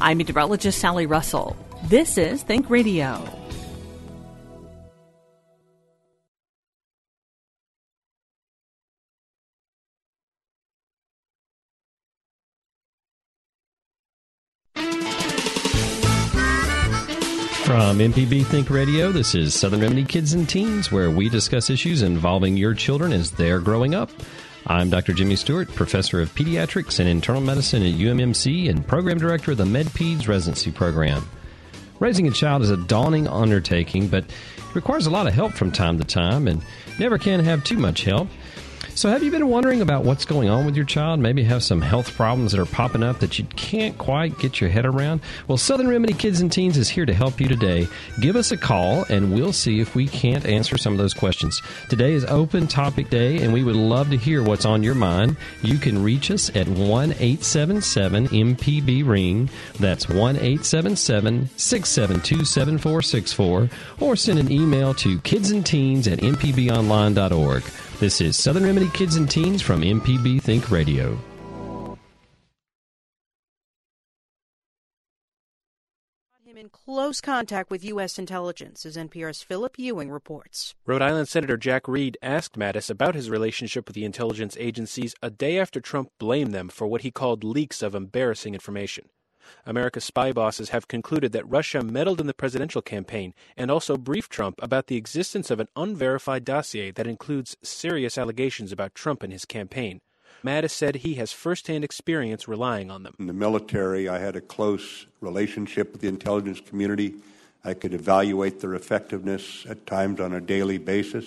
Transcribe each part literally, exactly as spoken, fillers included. I'm meteorologist Sally Russell. This is Think Radio. From M P B Think Radio, this is Southern Remedy Kids and Teens, where we discuss issues involving your children as they're growing up. I'm Doctor Jimmy Stewart, Professor of Pediatrics and Internal Medicine at U M M C and Program Director of the MedPeds Residency Program. Raising a child is a daunting undertaking, but it requires a lot of help from time to time and never can have too much help. So have you been wondering about what's going on with your child? Maybe have some health problems that are popping up that you can't quite get your head around? Well, Southern Remedy Kids and Teens is here to help you today. Give us a call, and we'll see if we can't answer some of those questions. Today is Open Topic Day, and we would love to hear what's on your mind. You can reach us at one eight seven seven M P B ring. That's one eight seven seven six seven two seven four six four. Or send an email to kids and teens at m p b online dot org. This is Southern Remedy Kids and Teens from M P B Think Radio. Him in close contact with U S intelligence, as N P R's Philip Ewing reports. Rhode Island Senator Jack Reed asked Mattis about his relationship with the intelligence agencies a day after Trump blamed them for what he called leaks of embarrassing information. America's spy bosses have concluded that Russia meddled in the presidential campaign and also briefed Trump about the existence of an unverified dossier that includes serious allegations about Trump and his campaign. Mattis said he has firsthand experience relying on them. In the military, I had a close relationship with the intelligence community. I could evaluate their effectiveness at times on a daily basis,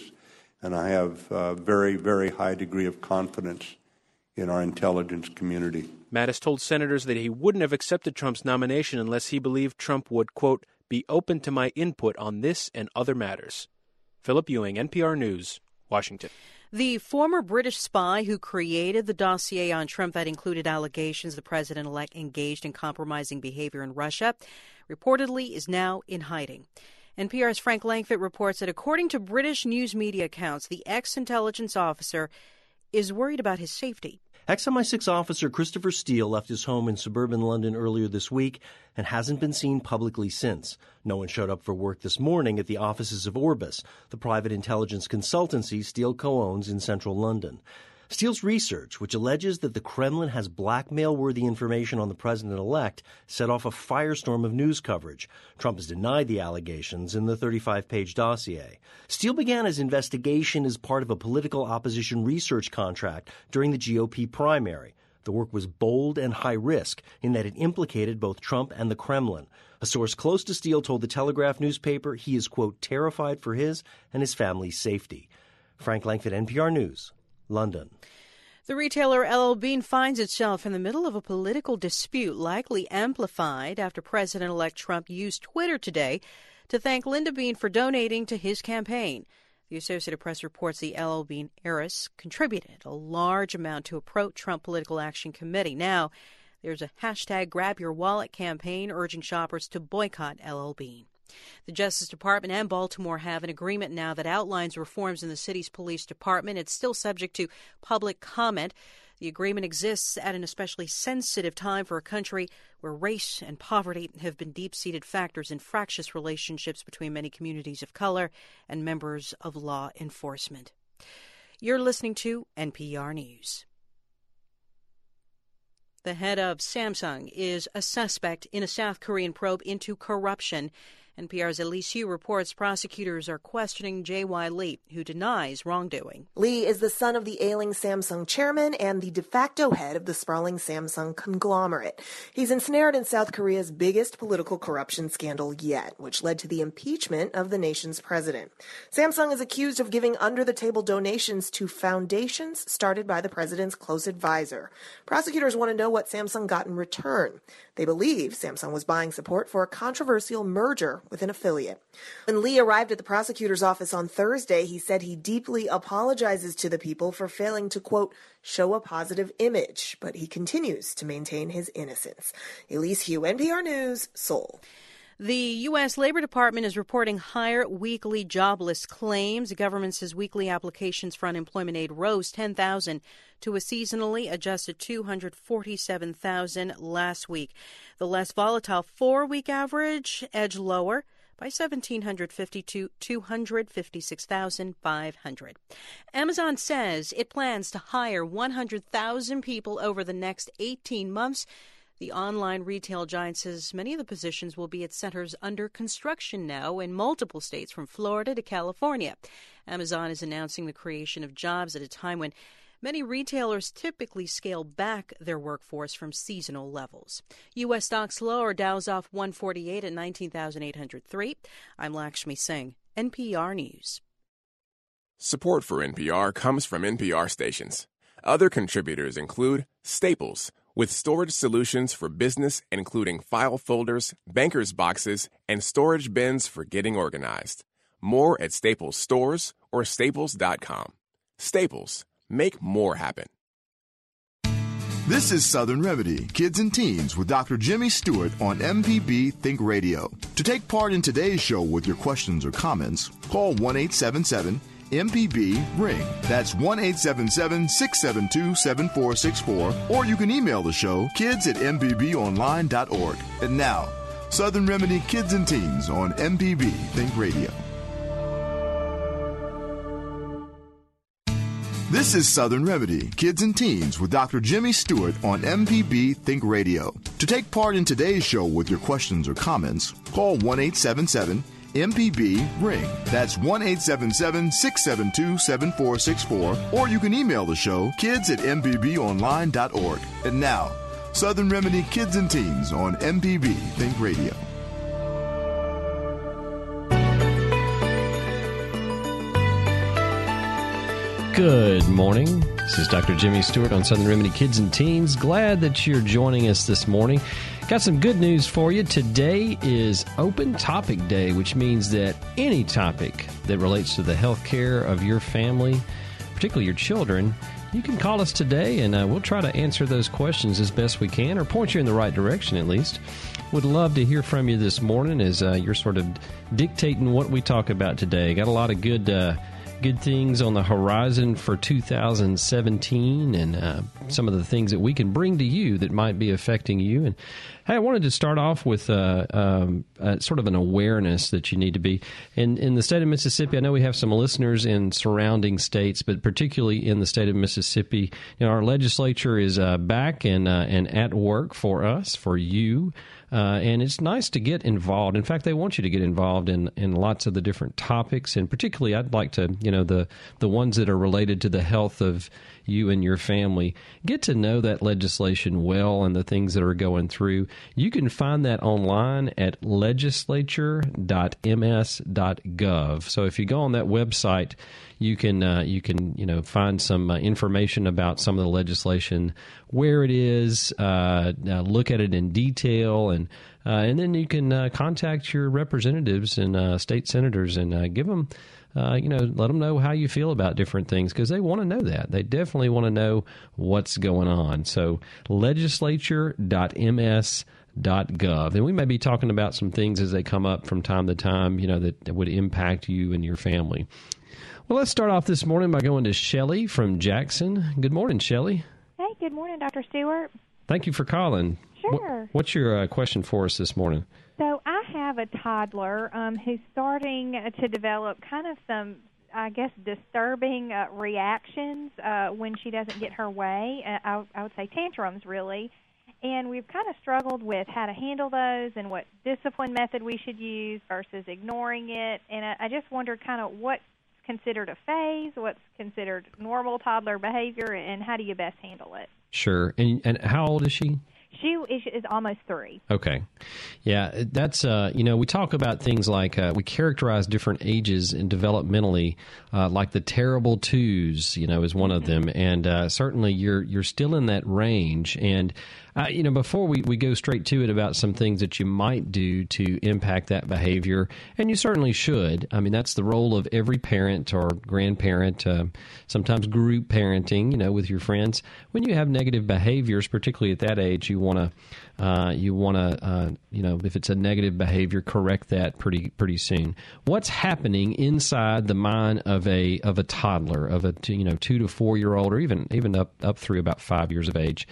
and I have a very, very high degree of confidence in our intelligence community. Mattis told senators that he wouldn't have accepted Trump's nomination unless he believed Trump would, quote, be open to my input on this and other matters. Philip Ewing, N P R News, Washington. The former British spy who created the dossier on Trump that included allegations the president-elect engaged in compromising behavior in Russia reportedly is now in hiding. N P R's Frank Langfitt reports that according to British news media accounts, the ex-intelligence officer is worried about his safety. Ex M I six officer Christopher Steele left his home in suburban London earlier this week and hasn't been seen publicly since. No one showed up for work this morning at the offices of Orbis, the private intelligence consultancy Steele co-owns in central London. Steele's research, which alleges that the Kremlin has blackmail-worthy information on the president-elect, set off a firestorm of news coverage. Trump has denied the allegations in the thirty-five page dossier. Steele began his investigation as part of a political opposition research contract during the G O P primary. The work was bold and high risk in that it implicated both Trump and the Kremlin. A source close to Steele told the Telegraph newspaper he is, quote, terrified for his and his family's safety. Frank Langford, N P R News, London. The retailer L L. Bean finds itself in the middle of a political dispute likely amplified after President-elect Trump used Twitter today to thank Linda Bean for donating to his campaign. The Associated Press reports the L L. Bean heiress contributed a large amount to a pro-Trump political action committee. Now, there's a hashtag grab your wallet campaign urging shoppers to boycott L L. Bean. The Justice Department and Baltimore have an agreement now that outlines reforms in the city's police department. It's still subject to public comment. The agreement exists at an especially sensitive time for a country where race and poverty have been deep-seated factors in fractious relationships between many communities of color and members of law enforcement. You're listening to N P R News. The head of Samsung is a suspect in a South Korean probe into corruption. N P R's Elise Hu reports prosecutors are questioning J Y. Lee, who denies wrongdoing. Lee is the son of the ailing Samsung chairman and the de facto head of the sprawling Samsung conglomerate. He's ensnared in South Korea's biggest political corruption scandal yet, which led to the impeachment of the nation's president. Samsung is accused of giving under-the-table donations to foundations started by the president's close advisor. Prosecutors want to know what Samsung got in return. They believe Samsung was buying support for a controversial merger with an affiliate. When Lee arrived at the prosecutor's office on Thursday, he said he deeply apologizes to the people for failing to, quote, show a positive image, but he continues to maintain his innocence. Elise Hu, N P R News, Seoul. The U S. Labor Department is reporting higher weekly jobless claims. The government says weekly applications for unemployment aid rose ten thousand to a seasonally adjusted two hundred forty-seven thousand last week. The less volatile four-week average edged lower by one thousand seven hundred fifty to two hundred fifty-six thousand five hundred. Amazon says it plans to hire one hundred thousand people over the next eighteen months. The online retail giant says many of the positions will be at centers under construction now in multiple states from Florida to California. Amazon is announcing the creation of jobs at a time when many retailers typically scale back their workforce from seasonal levels. U S stocks lower, Dow's off one forty-eight at nineteen thousand eight hundred three. I'm Lakshmi Singh, N P R News. Support for N P R comes from N P R stations. Other contributors include Staples, with storage solutions for business, including file folders, banker's boxes, and storage bins for getting organized. More at Staples stores or staples dot com. Staples. Make more happen. This is Southern Remedy, Kids and Teens, with Doctor Jimmy Stewart on M P B Think Radio. To take part in today's show with your questions or comments, call one eight seven seven M P B ring. That's one eight seven seven six seven two seven four six four, or you can email the show, kids at m p b online dot org. And now, Southern Remedy, Kids and Teens on M P B Think Radio. This is Southern Remedy, Kids and Teens, with Doctor Jimmy Stewart on M P B Think Radio. To take part in today's show with your questions or comments, call one eight seven seven M P B ring. That's one eight seven seven six seven two seven four six four, or you can email the show, kids at m p b online dot org. And now, Southern Remedy, Kids and Teens on M P B Think Radio. Good morning. This is Doctor Jimmy Stewart on Southern Remedy Kids and Teens. Glad that you're joining us this morning. Got some good news for you. Today is Open Topic Day, which means that any topic that relates to the health care of your family, particularly your children, you can call us today, and uh, we'll try to answer those questions as best we can, or point you in the right direction at least. Would love to hear from you this morning as uh, you're sort of dictating what we talk about today. Got a lot of good uh Good things on the horizon for two thousand seventeen, and uh, some of the things that we can bring to you that might be affecting you. And hey, I wanted to start off with uh, um, uh, sort of an awareness that you need to be. In, in the state of Mississippi, I know we have some listeners in surrounding states, but particularly in the state of Mississippi, you know, our legislature is uh, back and, uh, and at work for us, for you. Uh, and it's nice to get involved. In fact, they want you to get involved in, in lots of the different topics, and particularly I'd like to, you know, the, the ones that are related to the health of you and your family. Get to know that legislation well and the things that are going through. You can find that online at legislature dot m s dot gov. So if you go on that website, you can uh, you can you know find some uh, information about some of the legislation, where it is, uh, uh, look at it in detail, and uh, and then you can uh, contact your representatives and uh, state senators and uh, give them. Uh, you know, let them know how you feel about different things, because they want to know that. They definitely want to know what's going on. So legislature dot m s dot gov. And we may be talking about some things as they come up from time to time, you know, that, that would impact you and your family. Well, let's start off this morning by going to Shelley from Jackson. Good morning, Shelley. Hey, good morning, Doctor Stewart. Thank you for calling. Sure. What, what's your uh, question for us this morning? So I have a toddler um, who's starting to develop kind of some, I guess, disturbing uh, reactions uh, when she doesn't get her way. Uh, I, I would say tantrums, really. And we've kind of struggled with how to handle those and what discipline method we should use versus ignoring it. And I, I just wondered kind of what's considered a phase, what's considered normal toddler behavior, and how do you best handle it? Sure. And, and how old is she? She is almost three. Okay. Yeah, that's, uh, you know, we talk about things like uh, we characterize different ages and developmentally, uh, like the terrible twos, you know, is one of them. And uh, certainly you're you're still in that range. And Uh, you know, before we, we go straight to it about some things that you might do to impact that behavior, and you certainly should. I mean, that's the role of every parent or grandparent, uh, sometimes group parenting, you know, with your friends. When you have negative behaviors, particularly at that age, you want to, uh, you want to, uh, you know, if it's a negative behavior, correct that pretty pretty soon. What's happening inside the mind of a of a toddler, of a you know two to four year old, or even even up up through about five years of age?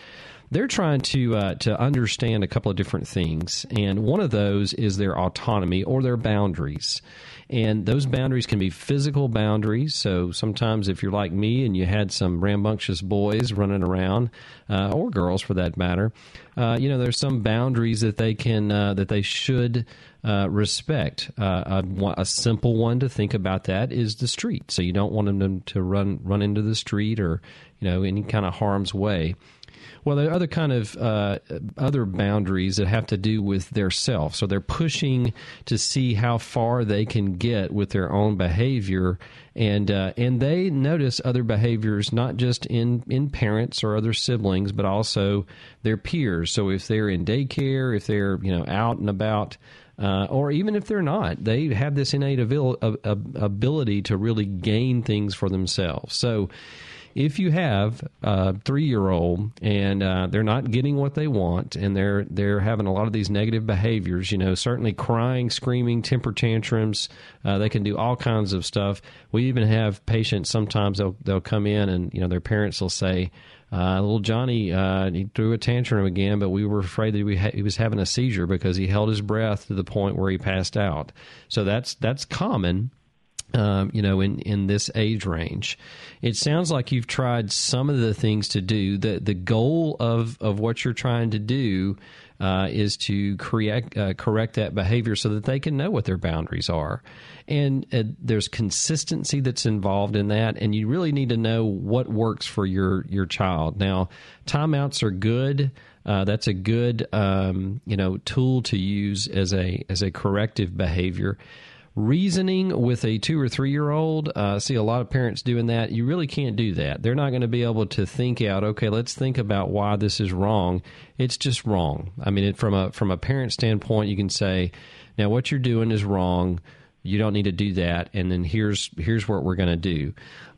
They're trying to uh, to understand a couple of different things, and one of those is their autonomy or their boundaries. And those boundaries can be physical boundaries, so sometimes if you're like me and you had some rambunctious boys running around, uh, or girls for that matter, uh, you know, there's some boundaries that they can uh, that they should Uh, respect. Uh, a, a simple one to think about that is the street. So you don't want them to run run into the street or, you know, any kind of harm's way. Well, there are other kind of uh, other boundaries that have to do with their self. So they're pushing to see how far they can get with their own behavior, and uh, and they notice other behaviors not just in in parents or other siblings, but also their peers. So if they're in daycare, if they're you know out and about. Uh, or even if they're not, they have this innate abil- ab- ab- ability to really gain things for themselves. So if you have a three-year-old and uh, they're not getting what they want and they're they're having a lot of these negative behaviors, you know, certainly crying, screaming, temper tantrums, uh, they can do all kinds of stuff. We even have patients sometimes they'll, they'll come in and, you know, their parents will say, Uh, little Johnny, uh, he threw a tantrum again, but we were afraid that we ha- he was having a seizure because he held his breath to the point where he passed out. So that's that's common, um, you know, in, in this age range. It sounds like you've tried some of the things to do. The, the goal of, of what you're trying to do Uh, is to correct uh, correct that behavior so that they can know what their boundaries are. And uh, there's consistency that's involved in that, and you really need to know what works for your, your child. Now, timeouts are good. Uh, that's a good um, you know tool to use as a as a corrective behavior. Reasoning with a two- or three-year-old, I uh, see a lot of parents doing that. You really can't do that. They're not going to be able to think out, okay, let's think about why this is wrong. It's just wrong. I mean, it, from a from a parent standpoint, you can say, now what you're doing is wrong. You don't need to do that, and then here's here's what we're going to do.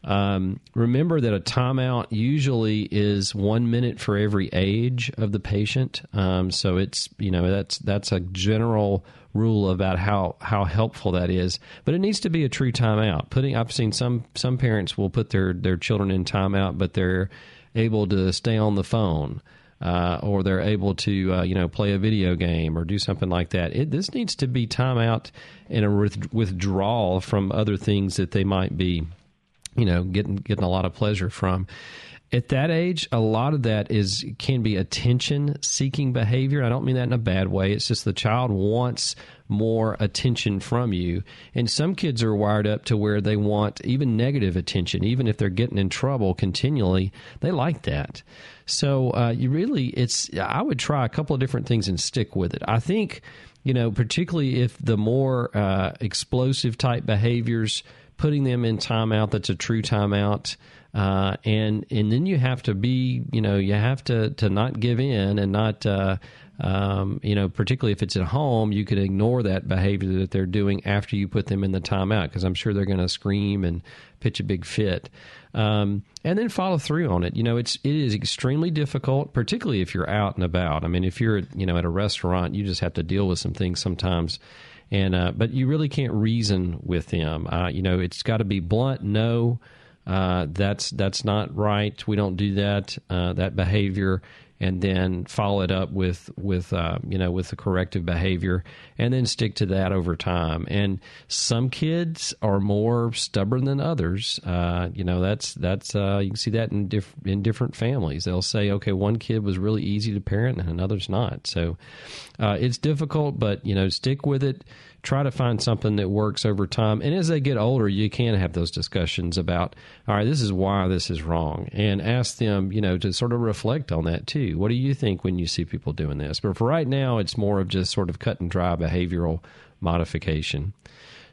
Um, remember that a timeout usually is one minute for every age of the patient. Um, so it's you know that's that's a general rule about how, how helpful that is. But it needs to be a true timeout. Putting I've seen some some parents will put their, their children in timeout, but they're able to stay on the phone. Uh, or they're able to, uh, you know, play a video game or do something like that. It, this needs to be timeout and a with, withdrawal from other things that they might be, you know, getting getting a lot of pleasure from. At that age, a lot of that is can be attention-seeking behavior. I don't mean that in a bad way. It's just the child wants more attention from you. And some kids are wired up to where they want even negative attention, even if they're getting in trouble continually. They like that. So uh, you really, it's. I would try a couple of different things and stick with it. I think, you know, particularly if the more uh, explosive-type behaviors, putting them in timeout, that's a true timeout. Uh, and and then you have to be, you know, you have to, to not give in and not, uh, um, you know, particularly if it's at home, you could ignore that behavior that they're doing after you put them in the timeout because I'm sure they're going to scream and pitch a big fit. Um, and then follow through on it. You know, it's, it is extremely difficult, particularly if you're out and about. I mean, if you're, you know, at a restaurant, you just have to deal with some things sometimes. And uh, but you really can't reason with them. Uh, you know, it's got to be blunt, no. Uh, that's that's not right. We don't do that uh, that behavior, and then follow it up with with uh, you know with the corrective behavior, and then stick to that over time. And some kids are more stubborn than others. Uh, you know that's that's uh, you can see that in diff- in different families. They'll say, okay, one kid was really easy to parent, and another's not. So uh, it's difficult, but you know stick with it. Try to find something that works over time. And as they get older, you can have those discussions about, all right, this is why this is wrong. And ask them, you know, to sort of reflect on that too. What do you think when you see people doing this? But for right now, it's more of just sort of cut and dry behavioral modification.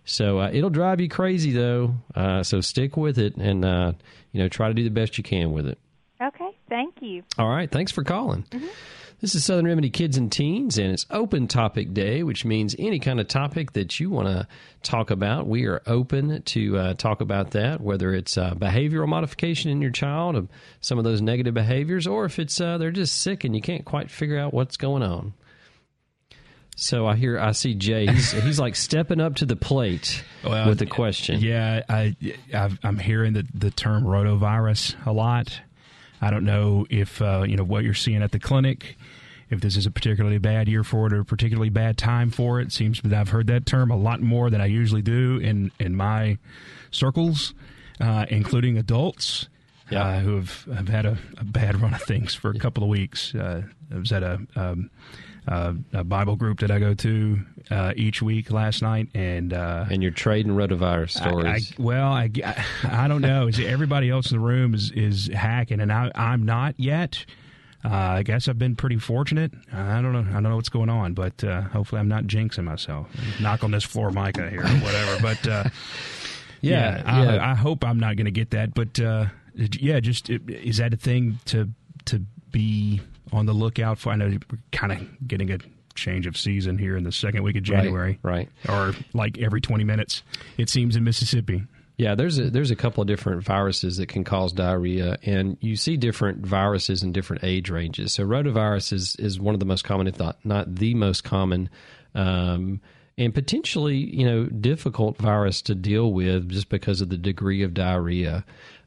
So uh, it'll drive you crazy though. Uh, so stick with it and, uh, you know, try to do the best you can with it. Okay. Thank you. All right. Thanks for calling. Mm-hmm. This is Southern Remedy Kids and Teens, and it's Open Topic Day, which means any kind of topic that you want to talk about, we are open to uh, talk about that, whether it's uh, behavioral modification in your child, of some of those negative behaviors, or if it's uh, they're just sick and you can't quite figure out what's going on. So I hear, I see Jay. He's, he's like stepping up to the plate well, with a question. Yeah, I, I've, I'm hearing the, the term rotavirus a lot. I don't know if uh, you know what you're seeing at the clinic. If this is a particularly bad year for it or a particularly bad time for it, seems that I've heard that term a lot more than I usually do in in my circles, uh, including adults. Yeah. Uh, who have, have had a, a bad run of things for a couple of weeks. Uh, I was at a, um, uh, a Bible group that I go to uh, each week last night. And uh, and you're trading rotavirus stories. I, I, well, I, I don't know. Everybody else in the room is, is hacking, and I, I'm not yet. Uh, I guess I've been pretty fortunate. I don't know. I don't know what's going on, but uh, hopefully I'm not jinxing myself. Knock on this floor, Micah, here or whatever. But uh, yeah, yeah, yeah. I, I hope I'm not going to get that, but... Uh, Yeah, just is that a thing to to be on the lookout for? I know we're kind of getting a change of season here in the second week of January, right? Right. Or like every twenty minutes, it seems, in Mississippi. Yeah, there's a, there's a couple of different viruses that can cause diarrhea, and you see different viruses in different age ranges. So rotavirus is, is one of the most common, if not, not the most common, um, and potentially, you know, difficult virus to deal with just because of the degree of diarrhea.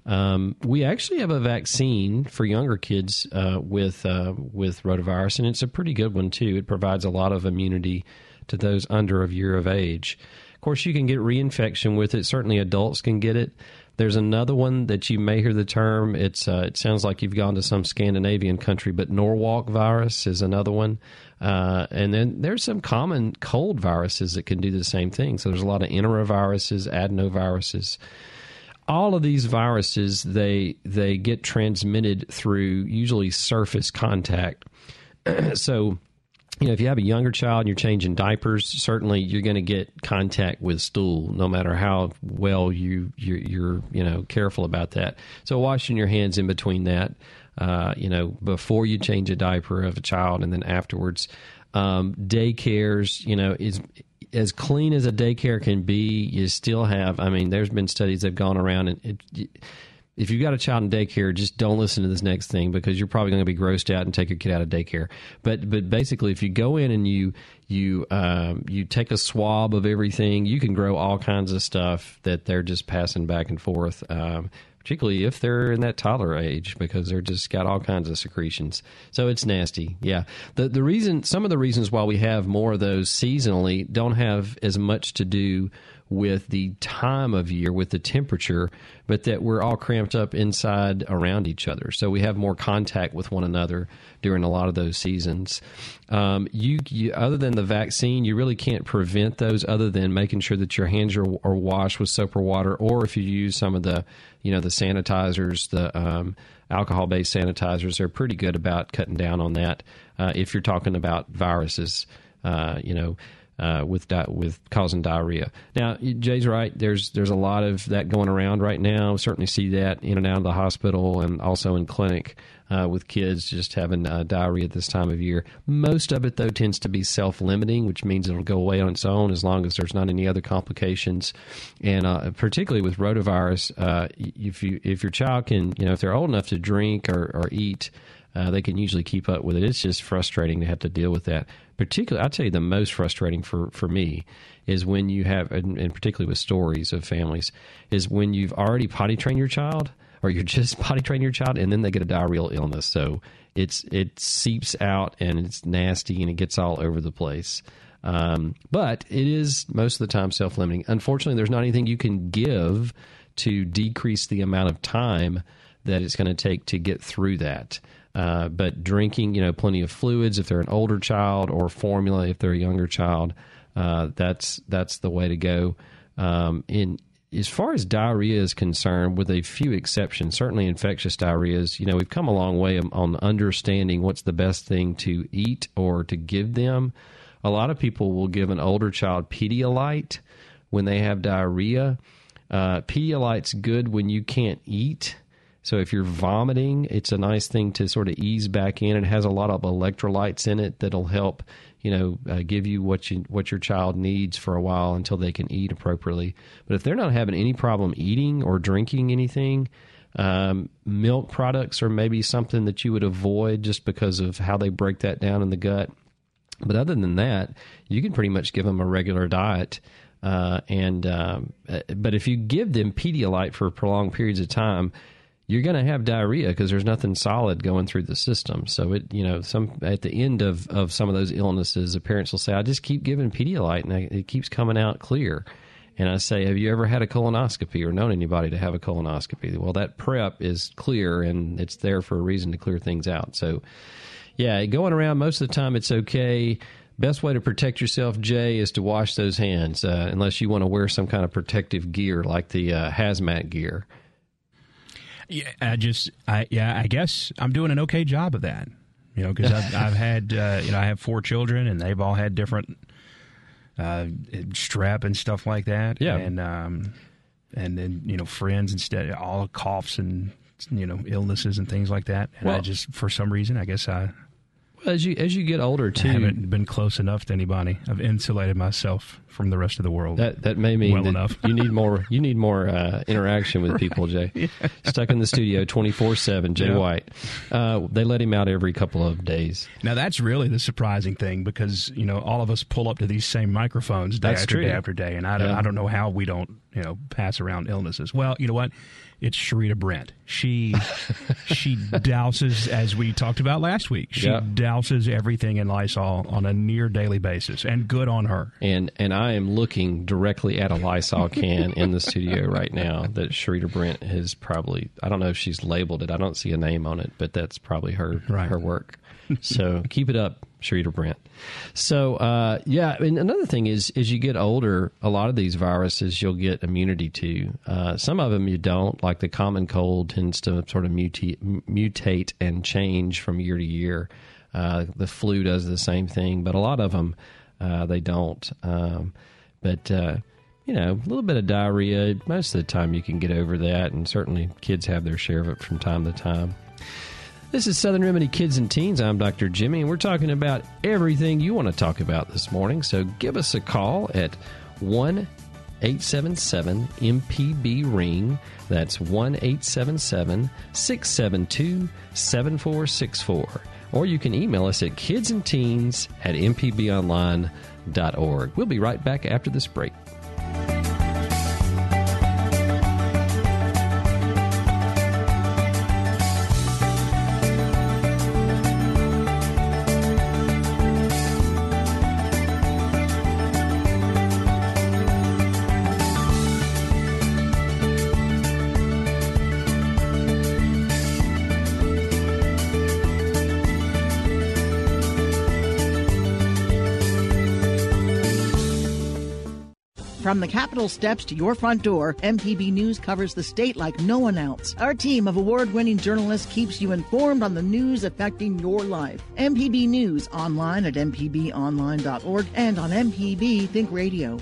Um, we actually have a vaccine for younger kids uh, with uh, with rotavirus, and it's a pretty good one, too. It provides a lot of immunity to those under a year of age. Of course, you can get reinfection with it. Certainly adults can get it. There's another one that you may hear the term. It's uh, it sounds like you've gone to some Scandinavian country, but Norwalk virus is another one. Uh, and then there's some common cold viruses that can do the same thing. So there's a lot of enteroviruses, adenoviruses. All of these viruses, they they get transmitted through usually surface contact. So, you know, if you have a younger child and you're changing diapers, certainly you're going to get contact with stool, no matter how well you you're, you're you know careful about that. So washing your hands in between that, uh, you know, before you change a diaper of a child, and then afterwards, um, daycares, you know, is. As clean as a daycare can be, you still have, I mean, there's been studies that have gone around, and it, if you've got a child in daycare, just don't listen to this next thing, because you're probably going to be grossed out and take your kid out of daycare. But but basically, if you go in and you you um, you take a swab of everything, you can grow all kinds of stuff that they're just passing back and forth, um, particularly if they're in that toddler age, because they're just got all kinds of secretions. So it's nasty. Yeah. The the reason, some of the reasons why we have more of those seasonally don't have as much to do with the time of year, with the temperature, but that we're all cramped up inside around each other. So we have more contact with one another during a lot of those seasons. Um, you, you, other than the vaccine, you really can't prevent those other than making sure that your hands are, are washed with soap or water, or if you use some of the, you know, the sanitizers, the um, alcohol-based sanitizers, they're pretty good about cutting down on that. Uh, if you're talking about viruses, uh, you know, Uh, with di- with causing diarrhea. Now, Jay's right. There's there's a lot of that going around right now. We certainly see that in and out of the hospital, and also in clinic uh, with kids just having uh, diarrhea at this time of year. Most of it, though, tends to be self-limiting, which means it'll go away on its own as long as there's not any other complications. And uh, particularly with rotavirus, uh, if you if your child can, you know, if they're old enough to drink or, or eat, Uh, they can usually keep up with it. It's just frustrating to have to deal with that. Particularly, I'll tell you the most frustrating for, for me is when you have, and, and particularly with stories of families, is when you've already potty trained your child, or you're just potty training your child, and then they get a diarrheal illness. So it's it seeps out, and it's nasty, and it gets all over the place. Um, but it is most of the time self-limiting. Unfortunately, there's not anything you can give to decrease the amount of time that it's going to take to get through that. Uh, but drinking, you know, plenty of fluids if they're an older child, or formula if they're a younger child, uh, that's that's the way to go. Um, in as far as diarrhea is concerned, with a few exceptions, certainly infectious diarrheas, you know, we've come a long way on understanding what's the best thing to eat or to give them. A lot of people will give an older child Pedialyte when they have diarrhea. Uh, Pedialyte's good when you can't eat. So if you're vomiting, it's a nice thing to sort of ease back in. It has a lot of electrolytes in it that'll help, you know, uh, give you what you what your child needs for a while until they can eat appropriately. But if they're not having any problem eating or drinking anything, um, milk products are maybe something that you would avoid just because of how they break that down in the gut. But other than that, you can pretty much give them a regular diet. Uh, and um, but if you give them Pedialyte for prolonged periods of time, you're going to have diarrhea because there's nothing solid going through the system. So it, you know, some at the end of, of some of those illnesses, the parents will say, "I just keep giving Pedialyte and I, it keeps coming out clear." And I say, "Have you ever had a colonoscopy or known anybody to have a colonoscopy?" Well, that prep is clear and it's there for a reason to clear things out. So, yeah, going around most of the time, it's okay. Best way to protect yourself, Jay, is to wash those hands, uh, unless you want to wear some kind of protective gear like the uh, hazmat gear. Yeah, I just, I, yeah, I guess I'm doing an okay job of that, you know, because I've, I've had, uh, you know, I have four children and they've all had different uh, strep and stuff like that. Yeah. And, um, and then, you know, friends instead, all coughs and, you know, illnesses and things like that. And well, I just, for some reason, I guess I... As you as you get older, too, I haven't been close enough to anybody. I've insulated myself from the rest of the world. That that may mean well that enough. you need more. You need more uh, interaction with right. people, Jay. Yeah. Stuck in the studio twenty four seven, Jay yeah. White. Uh, they let him out every couple of days. Now that's really the surprising thing because you know all of us pull up to these same microphones day that's after true. day after day, and I don't, yeah. I don't know how we don't you know pass around illnesses. Well, you know what? It's Sharita Brent. She she douses, as we talked about last week, she yep. douses everything in Lysol on a near-daily basis, and good on her. And and I am looking directly at a Lysol can in the studio right now that Sharita Brent has probably, I don't know if she's labeled it. I don't see a name on it, but that's probably her right. her work. So keep it up, Sharita Brent. So, uh, yeah, and another thing is, as you get older, a lot of these viruses you'll get immunity to. Uh, some of them you don't, like the common cold tends to sort of mutate, mutate and change from year to year. Uh, the flu does the same thing, but a lot of them, uh, they don't. Um, but, uh, you know, a little bit of diarrhea, most of the time you can get over that, and certainly kids have their share of it from time to time. This is Southern Remedy Kids and Teens. I'm Doctor Jimmy, and we're talking about everything you want to talk about this morning. So give us a call at one eight seven seven M P B ring. That's one eight seven seven six seven two seven four six four. Or you can email us at kidsandteens at m p b online dot org. We'll be right back after this break. From the Capitol steps to your front door, M P B News covers the state like no one else. Our team of award-winning journalists keeps you informed on the news affecting your life. M P B News, online at m p b online dot org and on M P B Think Radio.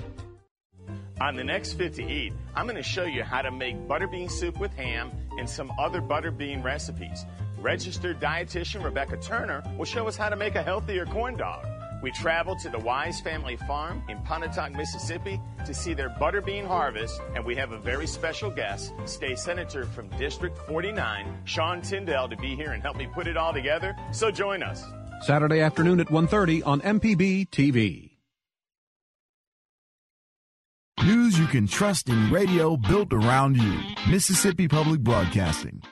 On the next Fit to Eat, I'm going to show you how to make butterbean soup with ham and some other butterbean recipes. Registered dietitian Rebecca Turner will show us how to make a healthier corn dog. We traveled to the Wise family farm in Pontotoc, Mississippi to see their butterbean harvest, and we have a very special guest, State Senator from District forty-nine, Sean Tyndall, to be here and help me put it all together, so join us. Saturday afternoon at one thirty on M P B T V. News you can trust in radio built around you. Mississippi Public Broadcasting.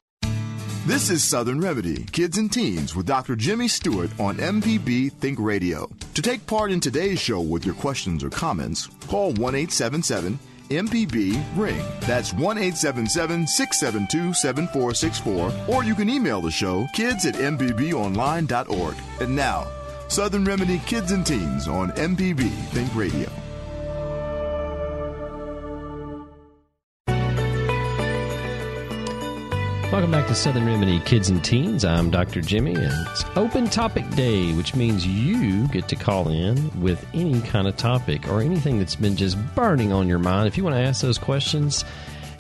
This is Southern Remedy, Kids and Teens, with Doctor Jimmy Stewart on M P B Think Radio. To take part in today's show with your questions or comments, call one eight seven seven M P B ring. That's one eight seven seven six seven two seven four six four, or you can email the show, kids at m p b online dot org. And now, Southern Remedy, Kids and Teens on M P B Think Radio. Welcome back to Southern Remedy Kids and Teens. I'm Doctor Jimmy, and it's Open Topic Day, which means you get to call in with any kind of topic or anything that's been just burning on your mind. If you want to ask those questions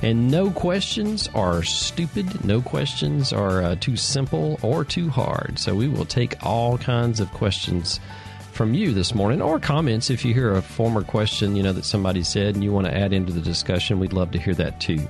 And no questions are stupid. No questions are uh, too simple or too hard. So we will take all kinds of questions from you this morning, or comments if you hear a former question, you know, that somebody said and you want to add into the discussion. We'd love to hear that too.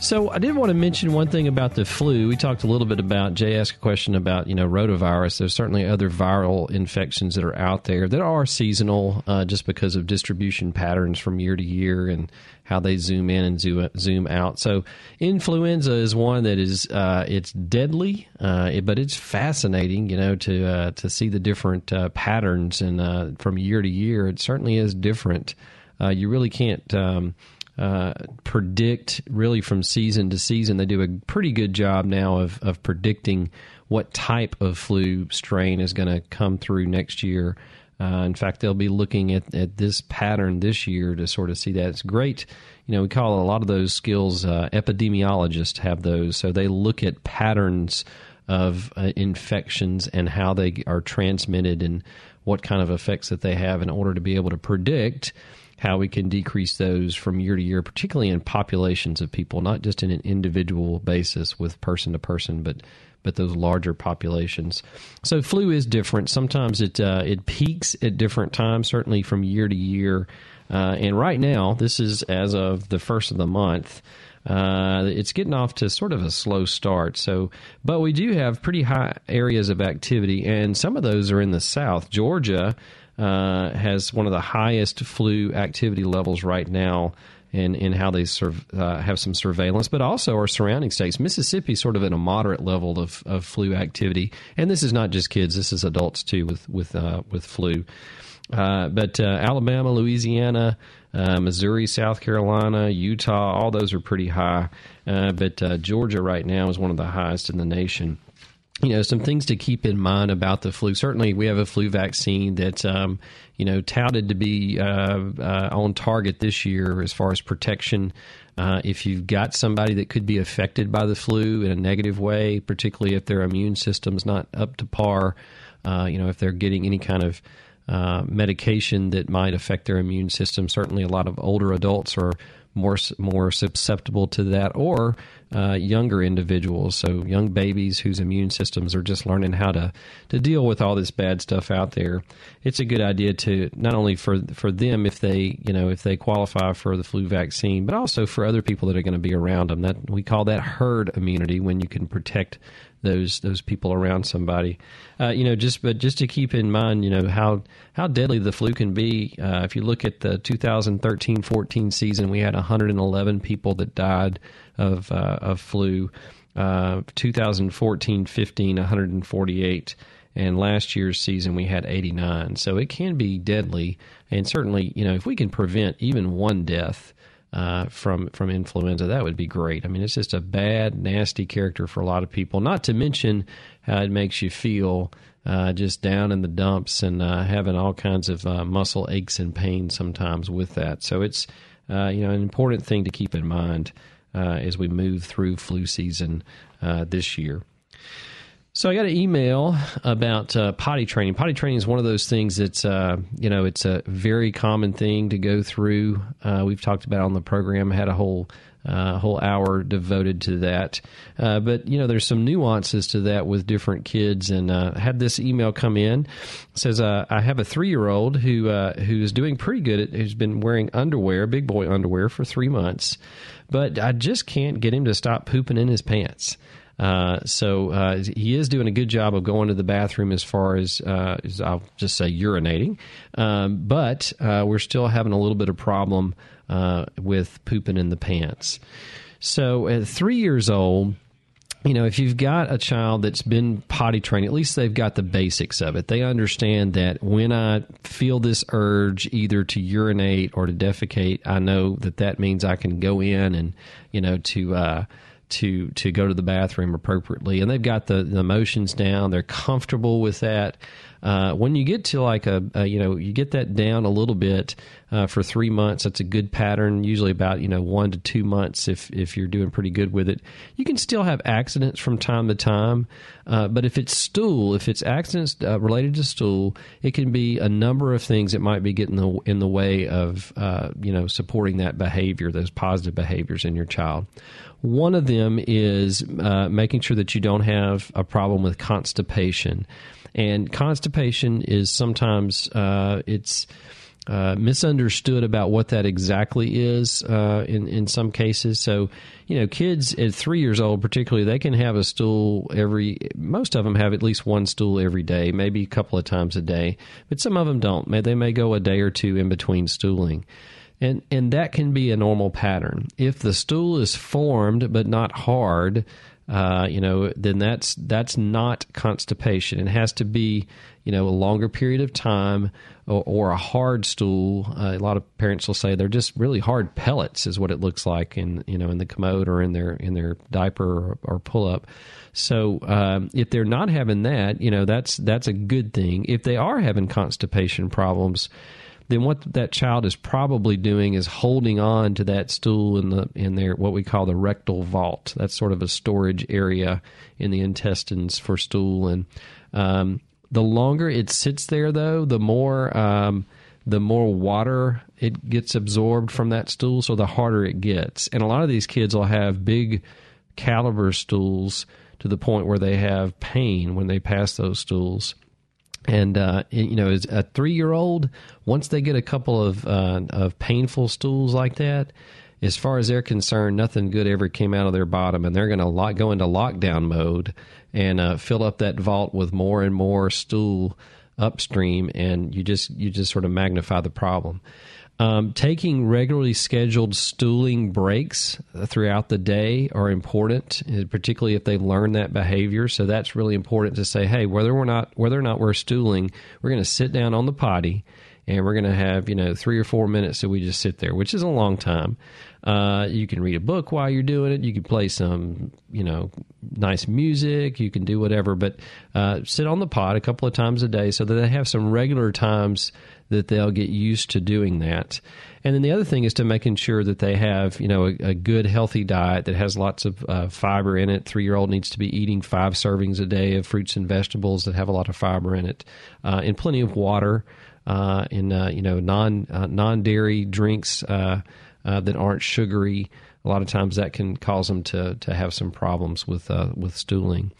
So I did want to mention one thing about the flu. We talked a little bit about, Jay asked a question about, you know, rotavirus. There's certainly other viral infections that are out there that are seasonal, uh, just because of distribution patterns from year to year and how they zoom in and zoom, zoom out. So influenza is one that is, uh, it's deadly, uh, it, but it's fascinating, you know, to uh, to see the different uh, patterns and uh, from year to year. It certainly is different. Uh, you really can't... Um, Uh, predict really from season to season. They do a pretty good job now of, of predicting what type of flu strain is going to come through next year. Uh, in fact, they'll be looking at, at this pattern this year to sort of see that. It's great. You know, we call a lot of those skills, uh, epidemiologists have those. So they look at patterns of uh, infections and how they are transmitted and what kind of effects that they have in order to be able to predict how we can decrease those from year to year, particularly in populations of people, not just in an individual basis with person to person, but but those larger populations. So flu is different. Sometimes it uh, it peaks at different times, certainly from year to year. Uh, and right now, this is as of the first of the month. Uh, it's getting off to sort of a slow start. So, but we do have pretty high areas of activity, and some of those are in the South. Georgia Uh, has one of the highest flu activity levels right now in, in how they serve, uh, have some surveillance, but also our surrounding states. Mississippi sort of at a moderate level of, of flu activity. And this is not just kids. This is adults, too, with, with, uh, with flu. Uh, but uh, Alabama, Louisiana, uh, Missouri, South Carolina, Utah, all those are pretty high. Uh, but uh, Georgia right now is one of the highest in the nation. You know, some things to keep in mind about the flu. Certainly, we have a flu vaccine that's, um, you know, touted to be uh, uh, on target this year as far as protection. Uh, if you've got somebody that could be affected by the flu in a negative way, particularly if their immune system's not up to par, uh, you know, if they're getting any kind of uh, medication that might affect their immune system, certainly a lot of older adults are more more susceptible to that, or uh, younger individuals, so young babies whose immune systems are just learning how to, to deal with all this bad stuff out there. It's a good idea to not only for for them if they you know if they qualify for the flu vaccine, but also for other people that are going to be around them. That we call that herd immunity when you can protect those those people around somebody. Uh, you know, just but just to keep in mind, you know, how how deadly the flu can be. Uh, if you look at the two thousand thirteen fourteen season, we had one hundred eleven people that died of uh, of flu. Uh, two thousand fourteen fifteen, one hundred forty-eight. And last year's season, we had eighty-nine. So it can be deadly. And certainly, you know, if we can prevent even one death Uh, from from influenza, that would be great. I mean, it's just a bad, nasty character for a lot of people, not to mention how it makes you feel uh, just down in the dumps and uh, having all kinds of uh, muscle aches and pains sometimes with that. So it's, uh, you know, an important thing to keep in mind uh, as we move through flu season uh, this year. So I got an email about uh, potty training. Potty training is one of those things that's, uh, you know, it's a very common thing to go through. Uh, we've talked about it on the program, had a whole uh, whole hour devoted to that. Uh, but, you know, there's some nuances to that with different kids. And uh, I had this email come in. It says, uh, I have a three-year-old who uh, who is doing pretty good. At, who's been wearing underwear, big boy underwear, for three months. But I just can't get him to stop pooping in his pants. Uh, so uh, he is doing a good job of going to the bathroom as far as, uh, as I'll just say, urinating. Um, but uh, we're still having a little bit of problem uh, with pooping in the pants. So at three years old, you know, if you've got a child that's been potty trained, at least they've got the basics of it. They understand that when I feel this urge either to urinate or to defecate, I know that that means I can go in and, you know, to... Uh, to to go to the bathroom appropriately. And they've got the, the motions down. They're comfortable with that. Uh, when you get to like a, a, you know, you get that down a little bit uh, for three months, that's a good pattern, usually about, you know, one to two months if, if you're doing pretty good with it. You can still have accidents from time to time, uh, but if it's stool, if it's accidents uh, related to stool, it can be a number of things that might be getting the, in the way of, uh, you know, supporting that behavior, those positive behaviors in your child. One of them is uh, making sure that you don't have a problem with constipation. And constipation is sometimes uh, it's uh, misunderstood about what that exactly is uh, in, in some cases. So, you know, kids at three years old particularly, they can have a stool every – most of them have at least one stool every day, maybe a couple of times a day. But some of them don't. They may go a day or two in between stooling. And and that can be a normal pattern. If the stool is formed but not hard, uh, you know, then that's that's not constipation. It has to be, you know, a longer period of time or, or a hard stool. Uh, a lot of parents will say they're just really hard pellets is what it looks like in, you know, in the commode or in their in their diaper or, or pull up. So um, if they're not having that, you know, that's that's a good thing. If they are having constipation problems, then what that child is probably doing is holding on to that stool in the in their what we call the rectal vault. That's sort of a storage area in the intestines for stool. And um, the longer it sits there, though, the more um, the more water it gets absorbed from that stool, so the harder it gets. And a lot of these kids will have big caliber stools to the point where they have pain when they pass those stools. And, uh, you know, as a three-year-old, once they get a couple of uh, of painful stools like that, as far as they're concerned, nothing good ever came out of their bottom, and they're going to lock, go into lockdown mode and uh, fill up that vault with more and more stool upstream, and you just you just sort of magnify the problem. Um, taking regularly scheduled stooling breaks throughout the day are important, particularly if they've learned that behavior. So that's really important to say, hey, whether we're not whether or not we're stooling, we're going to sit down on the potty, and we're going to have, you know, three or four minutes that we just sit there, which is a long time. Uh, you can read a book while you're doing it. You can play some, you know, nice music. You can do whatever, but uh, sit on the pot a couple of times a day so that they have some regular times that they'll get used to doing that. And then the other thing is to making sure that they have, you know, a, a good healthy diet that has lots of uh, fiber in it. Three-year-old needs to be eating five servings a day of fruits and vegetables that have a lot of fiber in it, uh, and plenty of water. Uh, and, uh, you know, non, uh, non-dairy drinks uh, uh, that aren't sugary. A lot of times that can cause them to, to have some problems with uh, with stooling.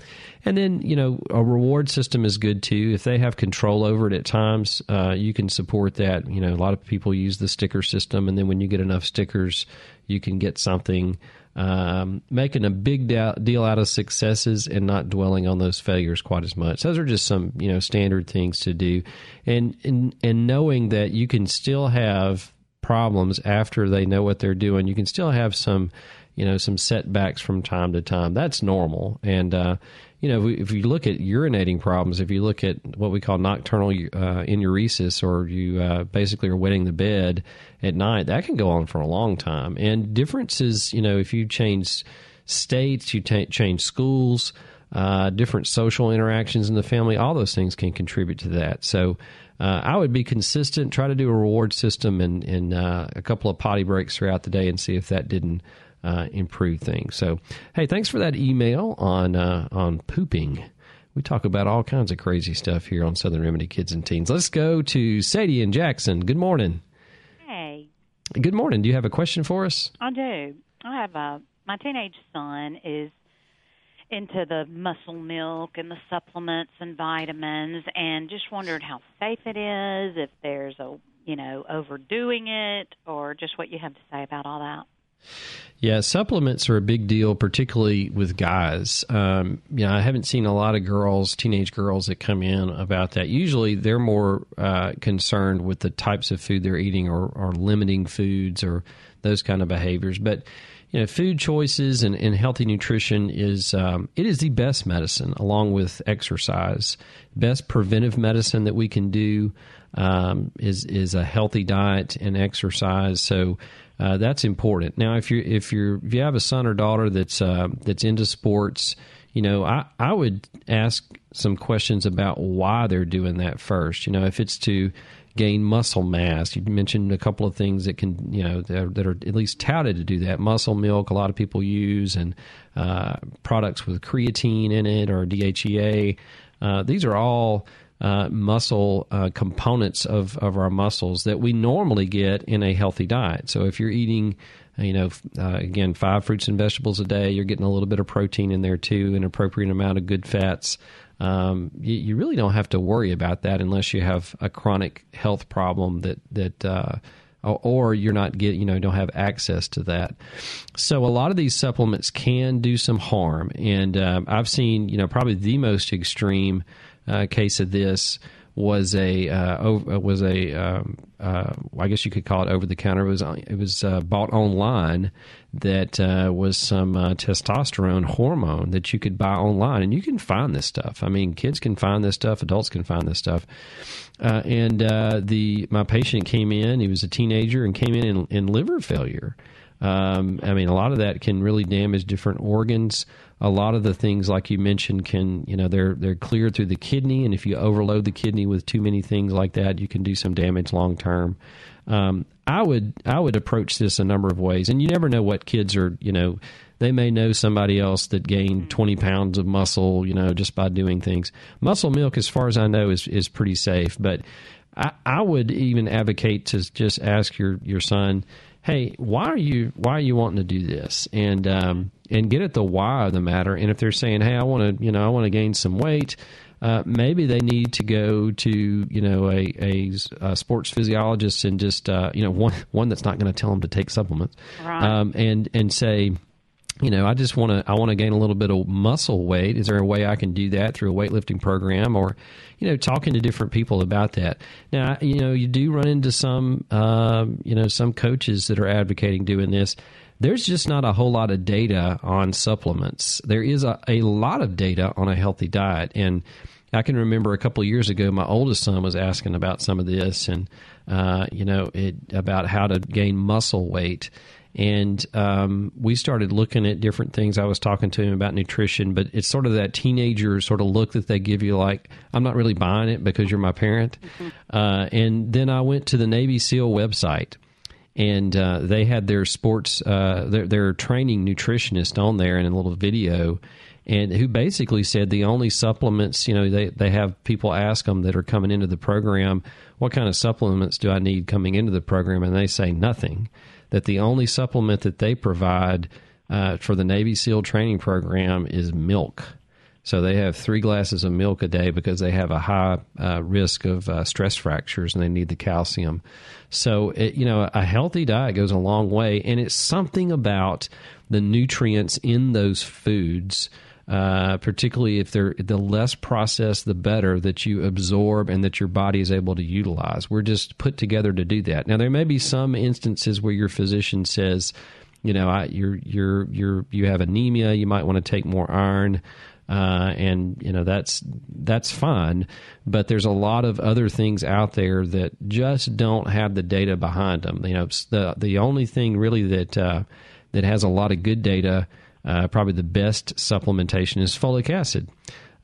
And then, you know, a reward system is good, too. If they have control over it at times, uh, you can support that. You know, a lot of people use the sticker system, and then when you get enough stickers, you can get something. Um, making a big deal out of successes and not dwelling on those failures quite as much. Those are just some, you know, standard things to do. And, and, and knowing that you can still have problems after they know what they're doing, you can still have some, you know, some setbacks from time to time. That's normal. And, uh, you know, if you look at urinating problems, if you look at what we call nocturnal uh, enuresis, or you uh, basically are wetting the bed at night, that can go on for a long time. And differences, you know, if you change states, you t- change schools, uh, different social interactions in the family, all those things can contribute to that. So uh, I would be consistent, try to do a reward system and, and uh, a couple of potty breaks throughout the day and see if that didn't Uh, improve things. So, hey, thanks for that email on uh, on pooping. We talk about all kinds of crazy stuff here on Southern Remedy Kids and Teens. Let's go to Sadie and Jackson. Good morning. Hey. Good morning. Do you have a question for us? I do. I have a my teenage son is into the muscle milk and the supplements and vitamins, and just wondered how safe it is, if there's a you know overdoing it, or just what you have to say about all that. Yeah, supplements are a big deal, particularly with guys. Um, you know, I haven't seen a lot of girls, teenage girls, that come in about that. Usually they're more uh, concerned with the types of food they're eating or, or limiting foods or those kind of behaviors. But, you know, food choices and, and healthy nutrition is um, it is the best medicine, along with exercise. Best preventive medicine that we can do um, is is a healthy diet and exercise. So Uh, that's important. Now, if you if you if you have a son or daughter that's uh, that's into sports, you know, I, I would ask some questions about why they're doing that first. You know, if it's to gain muscle mass, you mentioned a couple of things that can, you know, that are, that are at least touted to do that. Muscle milk, a lot of people use, and uh, products with creatine in it or D H E A. Uh, these are all uh, muscle uh, components of, of our muscles that we normally get in a healthy diet. So if you're eating, you know, uh, again, five fruits and vegetables a day, you're getting a little bit of protein in there too, an appropriate amount of good fats. Um, you, you really don't have to worry about that unless you have a chronic health problem that, that uh, or you're not get, you know, don't have access to that. So a lot of these supplements can do some harm. And um, I've seen, you know, probably the most extreme uh, case of this was a, uh, was a um, uh, I guess you could call it over-the-counter. It was, it was uh, bought online that uh, was some uh, testosterone hormone that you could buy online. And you can find this stuff. I mean, kids can find this stuff. Adults can find this stuff. Uh, and uh, the my patient came in. He was a teenager and came in in, in liver failure. Um, I mean, a lot of that can really damage different organs. A lot of the things, like you mentioned, can, you know, they're they're cleared through the kidney, and if you overload the kidney with too many things like that, you can do some damage long term. Um, I would I would approach this a number of ways, and you never know what kids are, you know, they may know somebody else that gained twenty pounds of muscle, you know, just by doing things. Muscle milk, as far as I know, is is pretty safe, but I, I would even advocate to just ask your your son, hey, why are you why are you wanting to do this? And um, and get at the why of the matter. And if they're saying, hey, I want to, you know, I want to gain some weight, uh, maybe they need to go to, you know, a, a, a sports physiologist and just, uh, you know, one one that's not going to tell them to take supplements, right. um, and and say, you know, I just want to I want to gain a little bit of muscle weight. Is there a way I can do that through a weightlifting program, or, you know, talking to different people about that? Now, you know, you do run into some, uh, you know, some coaches that are advocating doing this. There's just not a whole lot of data on supplements. There is a, a lot of data on a healthy diet. And I can remember a couple of years ago, my oldest son was asking about some of this and, uh, you know, it, about how to gain muscle weight. And um, we started looking at different things. I was talking to him about nutrition, but it's sort of that teenager sort of look that they give you, like, I'm not really buying it because you're my parent. Mm-hmm. Uh, and then I went to the Navy SEAL website, and uh, they had their sports, uh, their, their training nutritionist on there in a little video, and who basically said the only supplements, you know, they, they have people ask them that are coming into the program, what kind of supplements do I need coming into the program? And they say nothing. That the only supplement that they provide uh, for the Navy SEAL training program is milk. So they have three glasses of milk a day because they have a high uh, risk of uh, stress fractures and they need the calcium. So, it, you know, a healthy diet goes a long way, and it's something about the nutrients in those foods, uh, particularly if they're the less processed, the better that you absorb and that your body is able to utilize. We're just put together to do that. Now, there may be some instances where your physician says, you know, I, you're, you're, you're, you have anemia, you might want to take more iron. Uh, and, you know, that's that's fine. But there's a lot of other things out there that just don't have the data behind them. You know, the, the only thing really that uh, that has a lot of good data, Uh, probably the best supplementation, is folic acid,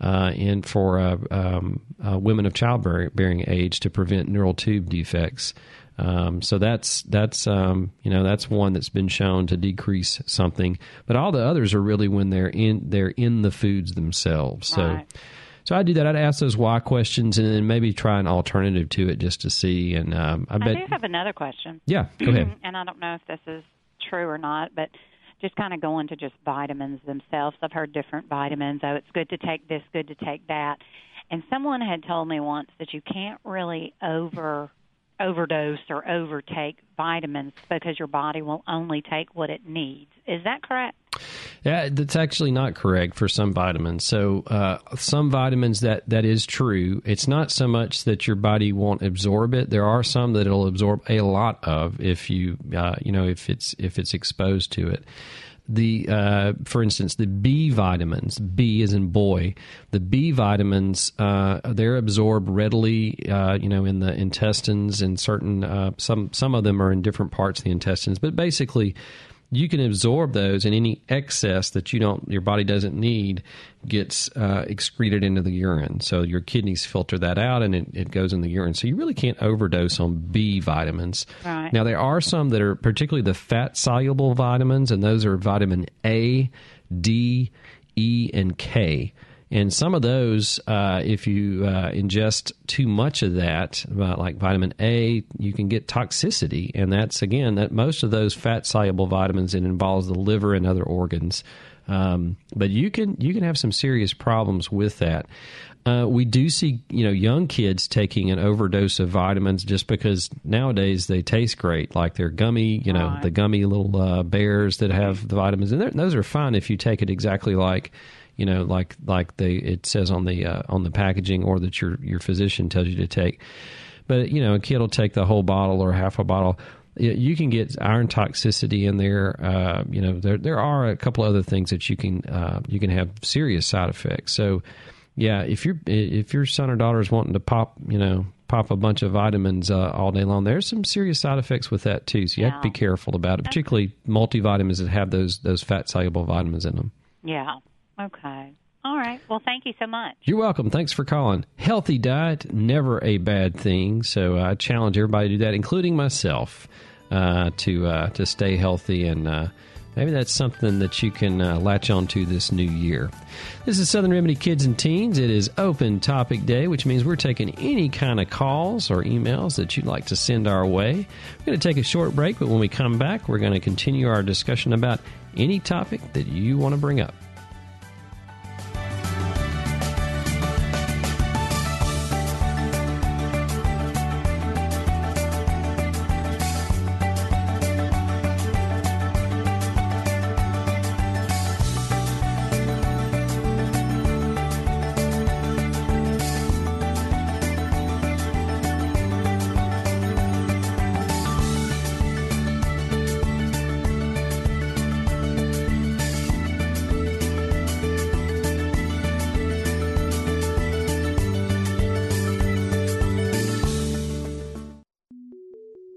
uh, and for uh, um, uh, women of childbearing age to prevent neural tube defects. Um, so that's that's um, you know that's one that's been shown to decrease something. But all the others are really when they're in they're in the foods themselves. Right. So so I do that. I'd ask those why questions and then maybe try an alternative to it just to see. And um, I, bet, I do have another question. Yeah, go ahead. And I don't know if this is true or not, but just kind of going to just vitamins themselves. I've heard different vitamins. Oh, it's good to take this, good to take that. And someone had told me once that you can't really over overdose or overtake vitamins because your body will only take what it needs. Is that correct? Yeah, that's actually not correct for some vitamins. So uh, some vitamins, that, that is true. It's not so much that your body won't absorb it. There are some that it'll absorb a lot of if you uh, you know if it's if it's exposed to it. The uh, for instance, the B vitamins, B as in boy, the B vitamins, uh, they're absorbed readily, uh, you know, in the intestines, and certain uh, some some of them are in different parts of the intestines, but basically, you can absorb those, and any excess that you don't, your body doesn't need gets uh, excreted into the urine. So your kidneys filter that out, and it, it goes in the urine. So you really can't overdose on B vitamins. Right. Now, there are some that are particularly the fat-soluble vitamins, and those are vitamin A, D, E, and K. And some of those, uh, if you uh, ingest too much of that, like vitamin A, you can get toxicity. And that's, again, that most of those fat-soluble vitamins, it involves the liver and other organs. Um, but you can you can have some serious problems with that. Uh, we do see, you know, young kids taking an overdose of vitamins just because nowadays they taste great, like they're gummy, you know, right. the gummy little uh, bears that have the vitamins. And those are fine if you take it exactly like, you know, like like they it says on the uh, on the packaging, or that your your physician tells you to take. But, you know, a kid will take the whole bottle or half a bottle. You can get iron toxicity in there. Uh, you know, there there are a couple other things that you can uh, you can have serious side effects. So, yeah, if you're if your son or daughter is wanting to pop, you know, pop a bunch of vitamins uh, all day long, there's some serious side effects with that too. So you yeah. have to be careful about it, particularly multivitamins that have those those fat soluble vitamins in them. Yeah. Okay. All right. Well, thank you so much. You're welcome. Thanks for calling. Healthy diet, never a bad thing. So I challenge everybody to do that, including myself, uh, to uh, to stay healthy. And uh, maybe that's something that you can uh, latch on to this new year. This is Southern Remedy Kids and Teens. It is Open Topic Day, which means we're taking any kind of calls or emails that you'd like to send our way. We're going to take a short break, but when we come back, we're going to continue our discussion about any topic that you want to bring up.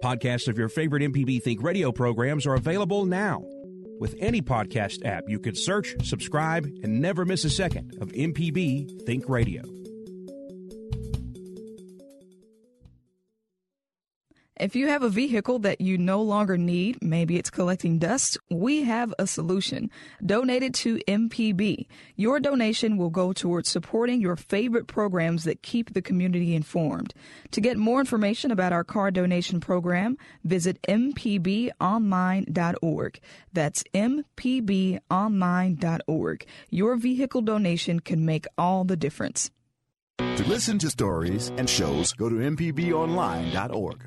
Podcasts of your favorite M P B Think Radio programs are available now. With any podcast app, you can search, subscribe, and never miss a second of M P B Think Radio. If you have a vehicle that you no longer need, maybe it's collecting dust, we have a solution. Donate it to M P B. Your donation will go towards supporting your favorite programs that keep the community informed. To get more information about our car donation program, visit m p b online dot org. That's m p b online dot org. Your vehicle donation can make all the difference. To listen to stories and shows, go to m p b online dot org.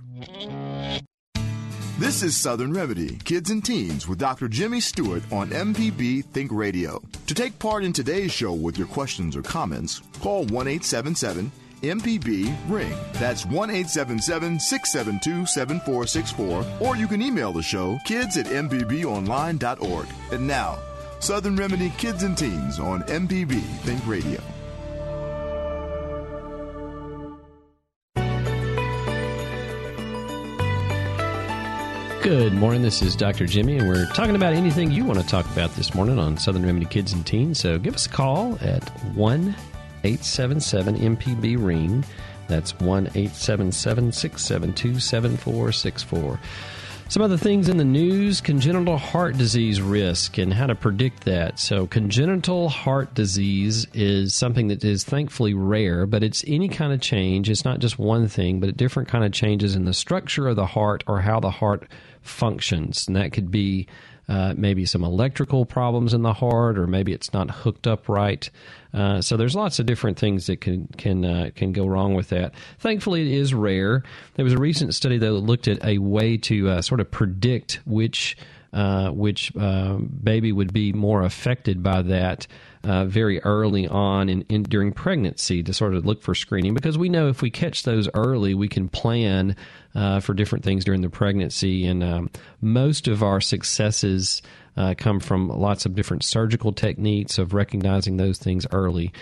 This is Southern Remedy, Kids and Teens, with Doctor Jimmy Stewart on M P B Think Radio. To take part in today's show with your questions or comments, call one eight seven seven M P B ring. That's one eight seven seven, six seven two, seven four six four, or you can email the show, kids at m p b online dot org. And now, Southern Remedy, Kids and Teens on M P B Think Radio. Good morning. This is Doctor Jimmy, and we're talking about anything you want to talk about this morning on Southern Remedy Kids and Teens. So give us a call at one eight seven seven M P B ring. That's one eight seven seven, six seven two, seven four six four. Some other things in the news: congenital heart disease risk and how to predict that. So congenital heart disease is something that is thankfully rare, but it's any kind of change. It's not just one thing, but different kind of changes in the structure of the heart or how the heart functions. And that could be uh, maybe some electrical problems in the heart, or maybe it's not hooked up right. Uh, so there's lots of different things that can can uh, can go wrong with that. Thankfully, it is rare. There was a recent study, though, that looked at a way to uh, sort of predict which uh, which uh, baby would be more affected by that uh, very early on in, in during pregnancy, to sort of look for screening, because we know if we catch those early, we can plan uh, for different things during the pregnancy. And um, most of our successes Uh, come from lots of different surgical techniques of recognizing those things early.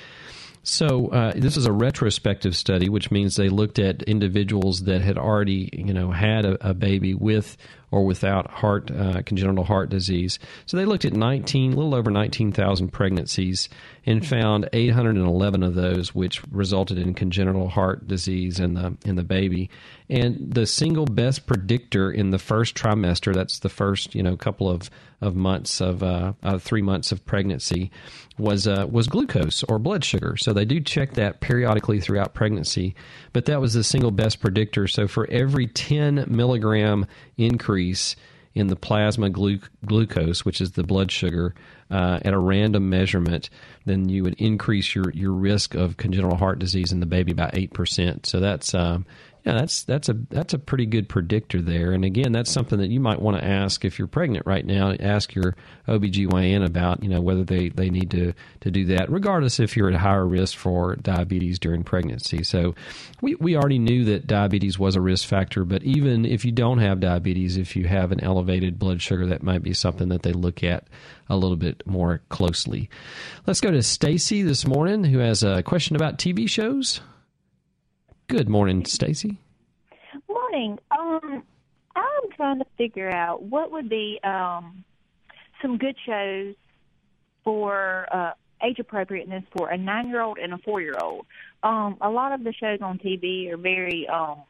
So uh, this is a retrospective study, which means they looked at individuals that had already, you know, had a, a baby with or without heart uh, congenital heart disease. So they looked at nineteen, a little over nineteen thousand pregnancies and found eight hundred eleven of those which resulted in congenital heart disease in the in the baby. And the single best predictor in the first trimester, that's the first, you know, couple of, of months of uh, uh, three months of pregnancy, was uh, was glucose or blood sugar. So they do check that periodically throughout pregnancy, but that was the single best predictor. So for every ten milligram increase in the plasma glu- glucose, which is the blood sugar, uh, at a random measurement, then you would increase your, your risk of congenital heart disease in the baby by eight percent. So that's... Um, Yeah, that's that's a that's a pretty good predictor there. And again, that's something that you might want to ask if you're pregnant right now. Ask your O B G Y N about, you know, whether they, they need to, to do that, regardless if you're at higher risk for diabetes during pregnancy. So we, we already knew that diabetes was a risk factor, but even if you don't have diabetes, if you have an elevated blood sugar, that might be something that they look at a little bit more closely. Let's go to Stacy this morning, who has a question about T V shows. Good morning, Stacy. Morning. Um, I'm trying to figure out what would be um, some good shows for uh, age appropriateness for a nine-year-old and a four-year-old. Um, a lot of the shows on T V are very, um,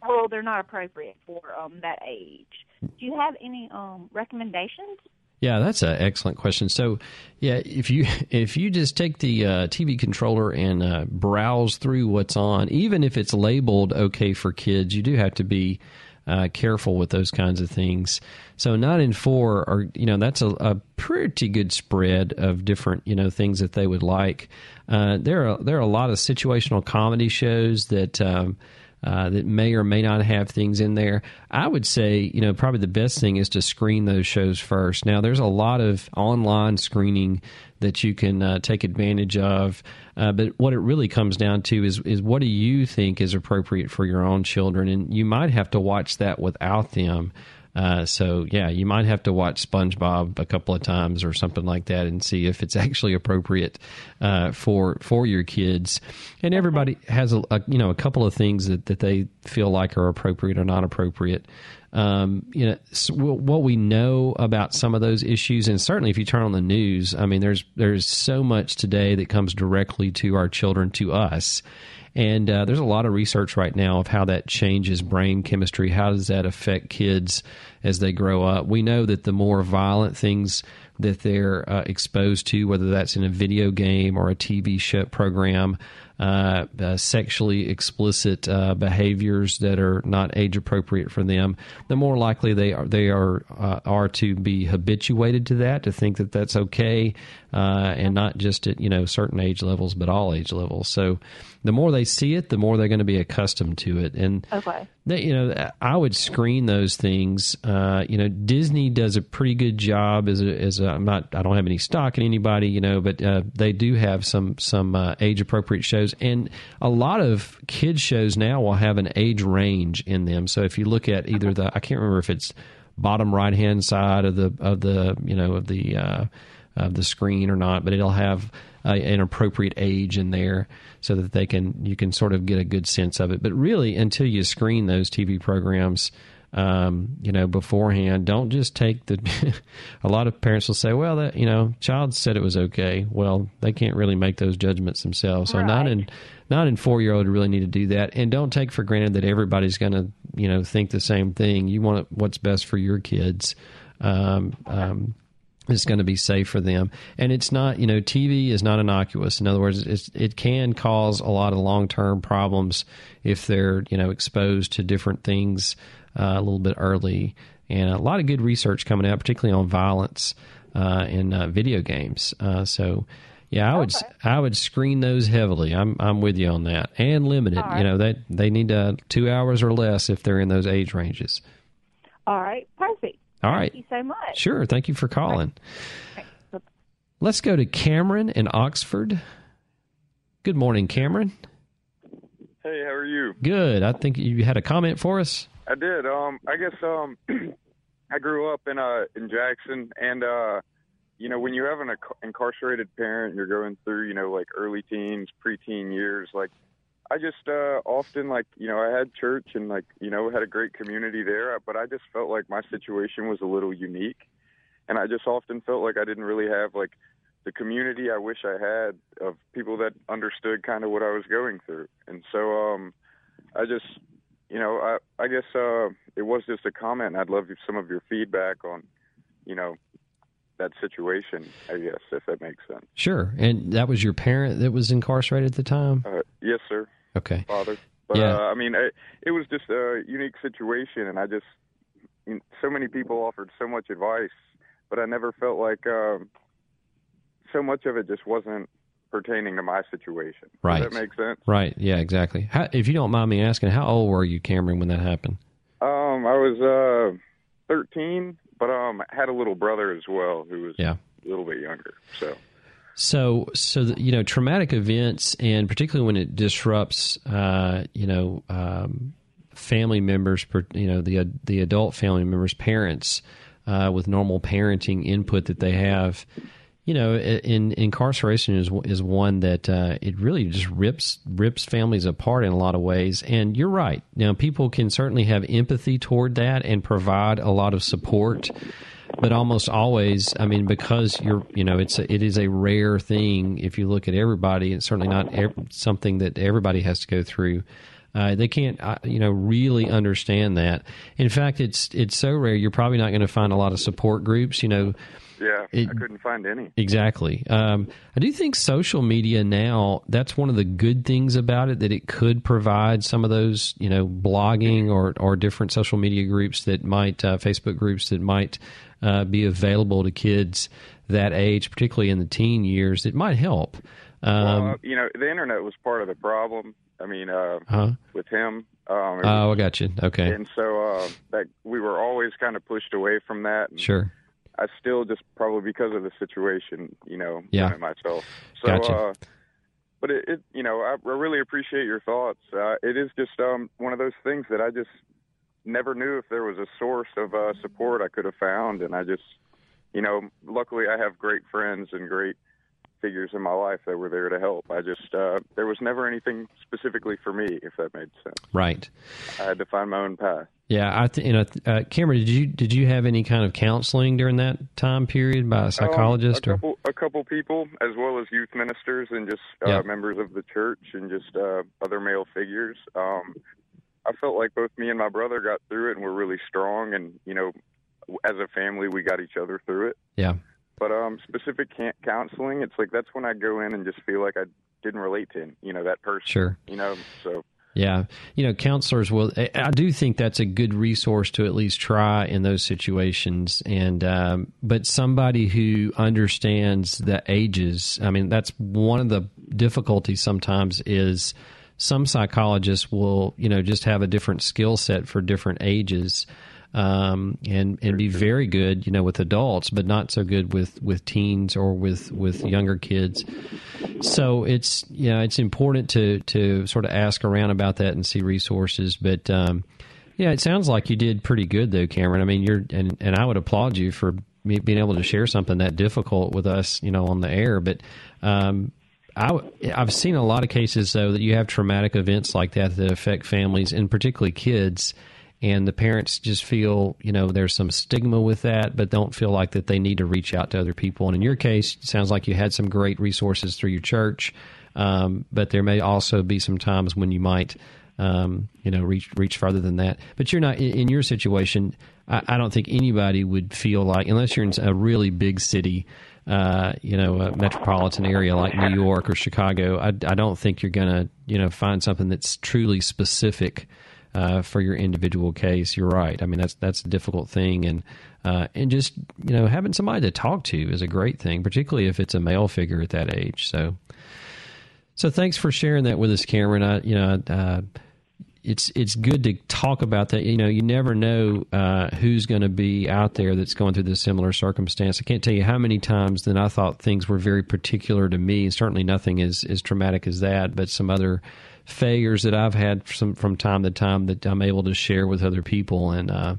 well, they're not appropriate for um, that age. Do you have any um, recommendations? Yeah, that's an excellent question. So, yeah, if you if you just take the uh, T V controller and uh, browse through what's on, even if it's labeled okay for kids, you do have to be uh, careful with those kinds of things. So nine and four are, you know, that's a, a pretty good spread of different, you know, things that they would like. Uh, there are there are a lot of situational comedy shows that. Um, Uh, that may or may not have things in there. I would say, you know, probably the best thing is to screen those shows first. Now, there's a lot of online screening that you can uh, take advantage of, uh, but what it really comes down to is is what do you think is appropriate for your own children, and you might have to watch that without them. Uh, so, yeah, you might have to watch SpongeBob a couple of times or something like that and see if it's actually appropriate uh, for for your kids. And everybody has, a, a you know, a couple of things that, that they feel like are appropriate or not appropriate. Um, you know, so what we know about some of those issues, and certainly if you turn on the news, I mean, there's there's so much today that comes directly to our children, to us. And uh, there's a lot of research right now of how that changes brain chemistry. How does that affect kids as they grow up? We know that the more violent things that they're uh, exposed to, whether that's in a video game or a T V show program, uh, uh, sexually explicit uh, behaviors that are not age appropriate for them, the more likely they are they are uh, are to be habituated to that, to think that that's okay, uh, and not just at, you know, certain age levels, but all age levels. So the more they see it, the more they're going to be accustomed to it. And okay. They, you know, I would screen those things. Uh, you know, Disney does a pretty good job. As a, as a, I'm not, I don't have any stock in anybody, you know, but uh, they do have some some uh, age appropriate shows, and a lot of kids shows now will have an age range in them. So if you look at either the, I can't remember if it's bottom right hand side of the of the you know of the uh, of the screen or not, but it'll have a, an appropriate age in there, so that they can you can sort of get a good sense of it. But really, until you screen those T V programs, um, you know, beforehand, don't just take the – a lot of parents will say, well, that, you know, child said it was okay. Well, they can't really make those judgments themselves. So right. not in not in four-year-old really need to do that. And don't take for granted that everybody's going to, you know, think the same thing. You want what's best for your kids. Um, um It's going to be safe for them. And it's not, you know, T V is not innocuous. In other words, it's, it can cause a lot of long-term problems if they're, you know, exposed to different things uh, a little bit early. And a lot of good research coming out, particularly on violence uh, in uh, video games. Uh, so, yeah, I would okay. I would screen those heavily. I'm I'm with you on that. And limit it. Right. You know, they, they need uh, two hours or less if they're in those age ranges. All right, perfect. All right. Thank you so much. Sure. Thank you for calling. All right. All right. Let's go to Cameron in Oxford. Good morning, Cameron. Hey, how are you? Good. I think you had a comment for us. I did. Um, I guess um, I grew up in uh, in Jackson, and uh, you know, when you have an incarcerated parent, you're going through, you know, like early teens, preteen years, like, I just uh, often, like, you know, I had church and, like, you know, had a great community there, but I just felt like my situation was a little unique. And I just often felt like I didn't really have, like, the community I wish I had of people that understood kind of what I was going through. And so um, I just, you know, I, I guess uh, it was just a comment. I'd love some of your feedback on, you know, that situation, I guess, if that makes sense. Sure. And that was your parent that was incarcerated at the time? Uh, yes, sir. Okay. Father. But, yeah. uh, I mean, it, it was just a unique situation, and I just, you know, so many people offered so much advice, but I never felt like um, so much of it just wasn't pertaining to my situation. Right. Does that make sense? Right. Yeah, exactly. How, if you don't mind me asking, how old were you, Cameron, when that happened? Um, I was uh, thirteen, but um, I had a little brother as well who was yeah. a little bit younger, so... So, so the, you know, traumatic events, and particularly when it disrupts, uh, you know, um, family members, you know, the the adult family members, parents, uh, with normal parenting input that they have, you know, in, in incarceration is is one that uh, it really just rips rips families apart in a lot of ways. And you're right. Now, people can certainly have empathy toward that and provide a lot of support. But almost always, I mean, because you're, you know, it's a, it is a rare thing. If you look at everybody, it's certainly not ev- something that everybody has to go through. Uh, they can't, uh, you know, really understand that. In fact, it's it's so rare. You're probably not going to find a lot of support groups. You know, yeah, it, I couldn't find any. Exactly. Um, I do think social media now. That's one of the good things about it, that it could provide some of those, you know, blogging or or different social media groups that might, uh, Facebook groups that might. Uh, be available to kids that age, particularly in the teen years. It might help. Um, well, you know, the internet was part of the problem. I mean, uh, huh? with him. Um, oh, was, I got you. Okay. And so uh, that we were always kind of pushed away from that. And sure. I still just probably because of the situation, you know, yeah. myself. So, gotcha. uh, but it, it, you know, I, I really appreciate your thoughts. Uh, it is just um, one of those things that I just never knew if there was a source of uh, support I could have found. And I just, you know, luckily I have great friends and great figures in my life that were there to help. I just, uh, there was never anything specifically for me, if that made sense. Right. I had to find my own path. Yeah. I th- you know, uh, Cameron, did you, did you have any kind of counseling during that time period by a psychologist? Um, a, or? Couple, a couple people, as well as youth ministers and just uh, yep. members of the church and just uh, other male figures. Um, I felt like both me and my brother got through it and were really strong. And, you know, as a family, we got each other through it. Yeah. But um, specific counseling, it's like that's when I go in and just feel like I didn't relate to, you know, that person. Sure. You know, so. Yeah. You know, counselors will, I do think that's a good resource to at least try in those situations. And, um, but somebody who understands the ages, I mean, that's one of the difficulties sometimes is, some psychologists will, you know, just have a different skill set for different ages, um, and and be very good, you know, with adults, but not so good with, with teens or with, with younger kids. So it's, you know, it's important to to sort of ask around about that and see resources. But um, yeah, it sounds like you did pretty good though, Cameron. I mean, you're and, and I would applaud you for being able to share something that difficult with us, you know, on the air. But um, I, I've seen a lot of cases, though, that you have traumatic events like that that affect families, and particularly kids, and the parents just feel, you know, there's some stigma with that, but don't feel like that they need to reach out to other people. And in your case, it sounds like you had some great resources through your church, um, but there may also be some times when you might, um, you know, reach reach further than that. But you're not, in your situation, I, I don't think anybody would feel like, unless you're in a really big city, Uh, you know, a metropolitan area like New York or Chicago, I, I don't think you're going to, you know, find something that's truly specific uh, for your individual case. You're right. I mean, that's that's a difficult thing. And, uh, and just, you know, having somebody to talk to is a great thing, particularly if it's a male figure at that age. So, so thanks for sharing that with us, Cameron. I, you know, uh, it's it's good to talk about that. You know, you never know uh, who's going to be out there that's going through this similar circumstance. I can't tell you how many times then I thought things were very particular to me. Certainly nothing as, as traumatic as that, but some other failures that I've had from, from time to time that I'm able to share with other people. And, uh,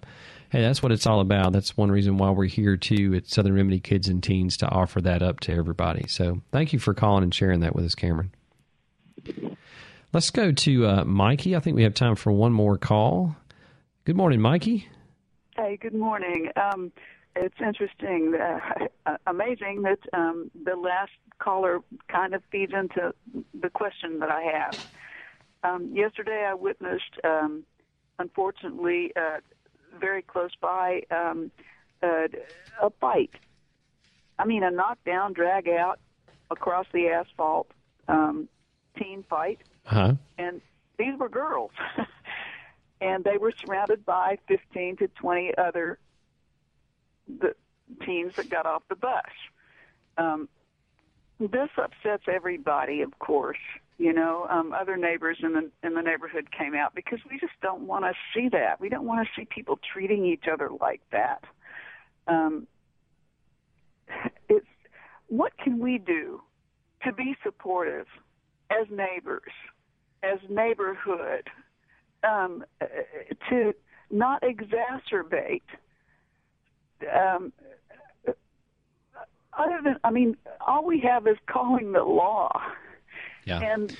hey, that's what it's all about. That's one reason why we're here, too, at Southern Remedy Kids and Teens, to offer that up to everybody. So thank you for calling and sharing that with us, Cameron. Let's go to uh, Mikey. I think we have time for one more call. Good morning, Mikey. Hey, good morning. Um, it's interesting, uh, amazing that um, the last caller kind of feeds into the question that I have. Um, yesterday I witnessed, um, unfortunately, uh, very close by, um, uh, a fight. I mean, a knockdown, drag out across the asphalt um, teen fight. Uh-huh. And these were girls. And they were surrounded by fifteen to twenty other the teens that got off the bus. Um, this upsets everybody, of course. You know, um, other neighbors in the in the neighborhood came out because we just don't want to see that. We don't want to see people treating each other like that. Um, it's what can we do to be supportive as neighbors, as neighborhood, um, to not exacerbate. Um, other than, I mean, all we have is calling the law. Yeah. And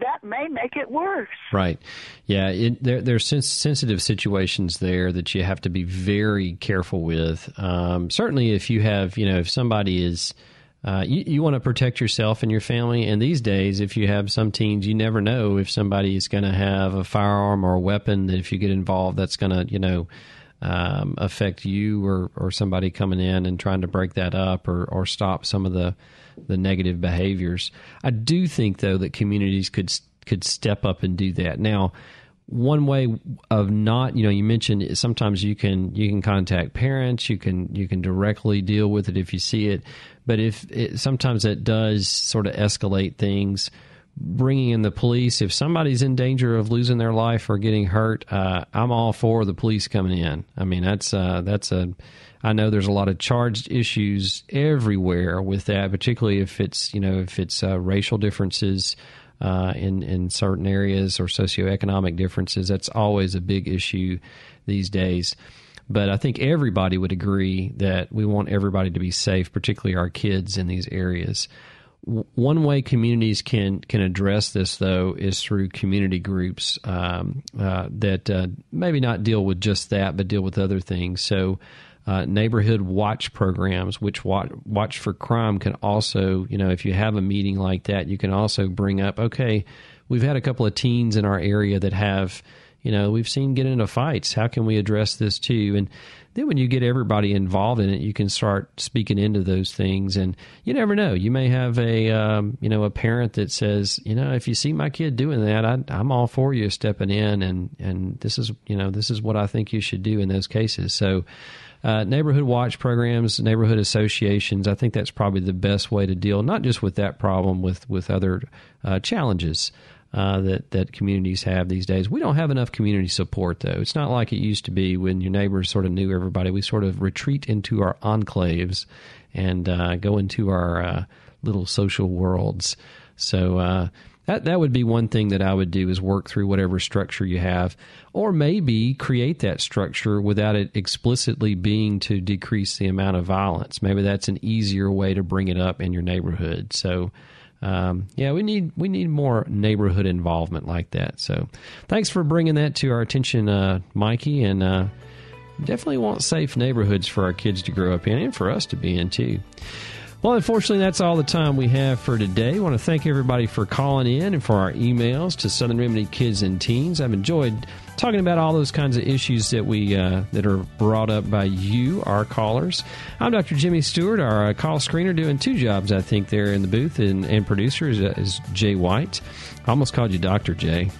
that may make it worse. Right. Yeah. It, there, there are sens- sensitive situations there that you have to be very careful with. Um, certainly if you have, you know, if somebody is, uh, you, you want to protect yourself and your family. And these days, if you have some teens, you never know if somebody is going to have a firearm or a weapon that if you get involved, that's going to, you know, um, affect you or, or somebody coming in and trying to break that up or, or stop some of the, the negative behaviors. I do think, though, that communities could could step up and do that. Now, one way of not, you know, you mentioned sometimes you can you can contact parents, you can you can directly deal with it if you see it. But if it, sometimes it does sort of escalate things. Bringing in the police, if somebody's in danger of losing their life or getting hurt, uh, I'm all for the police coming in. I mean, that's uh, that's a. I know there's a lot of charged issues everywhere with that, particularly if it's, you know, if it's uh, racial differences uh, in in certain areas or socioeconomic differences. That's always a big issue these days. But I think everybody would agree that we want everybody to be safe, particularly our kids in these areas. One way communities can can address this, though, is through community groups um, uh, that uh, maybe not deal with just that, but deal with other things. So uh, neighborhood watch programs, which watch, watch for crime can also, you know, if you have a meeting like that, you can also bring up, okay, we've had a couple of teens in our area that have, you know, we've seen get into fights. How can we address this, too? And then when you get everybody involved in it, you can start speaking into those things. And you never know. You may have a, um, you know, a parent that says, you know, if you see my kid doing that, I, I'm all for you stepping in. And, and this is, you know, this is what I think you should do in those cases. So uh, neighborhood watch programs, neighborhood associations, I think that's probably the best way to deal, not just with that problem, with, with other uh, challenges. Uh, that, that communities have these days. We don't have enough community support, though. It's not like it used to be when your neighbors sort of knew everybody. We sort of retreat into our enclaves and uh, go into our uh, little social worlds. So uh, that that would be one thing that I would do is work through whatever structure you have, or maybe create that structure without it explicitly being to decrease the amount of violence. Maybe that's an easier way to bring it up in your neighborhood. So Um, yeah, we need we need more neighborhood involvement like that. So thanks for bringing that to our attention, uh, Mikey, and uh, definitely want safe neighborhoods for our kids to grow up in and for us to be in, too. Well, unfortunately, that's all the time we have for today. I want to thank everybody for calling in and for our emails to Southern Remedy Kids and Teens. I've enjoyed talking about all those kinds of issues that we uh, that are brought up by you, our callers. I'm Doctor Jimmy Stewart, our uh, call screener, doing two jobs, I think, there in the booth, and, and producer is, uh, is Jay White. I almost called you Doctor Jay.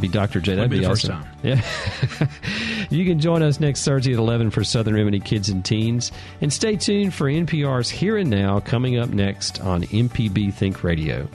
Be Doctor J. That'd be, be awesome. Yeah. You can join us next Thursday at eleven for Southern Remedy Kids and Teens. And stay tuned for N P R's Here and Now coming up next on M P B Think Radio.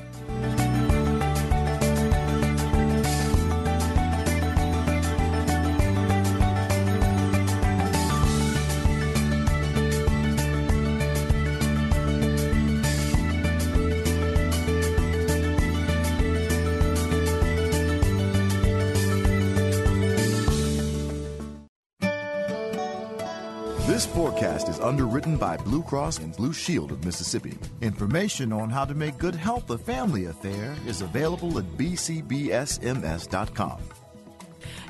This forecast is underwritten by Blue Cross and Blue Shield of Mississippi. Information on how to make good health a family affair is available at b c b s m s dot com.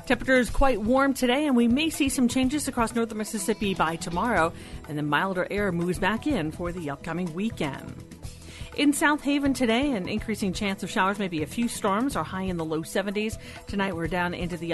Temperature is quite warm today, and we may see some changes across northern Mississippi by tomorrow, and the milder air moves back in for the upcoming weekend. In South Haven today, an increasing chance of showers, maybe a few storms, are high in the low seventies. Tonight, we're down into the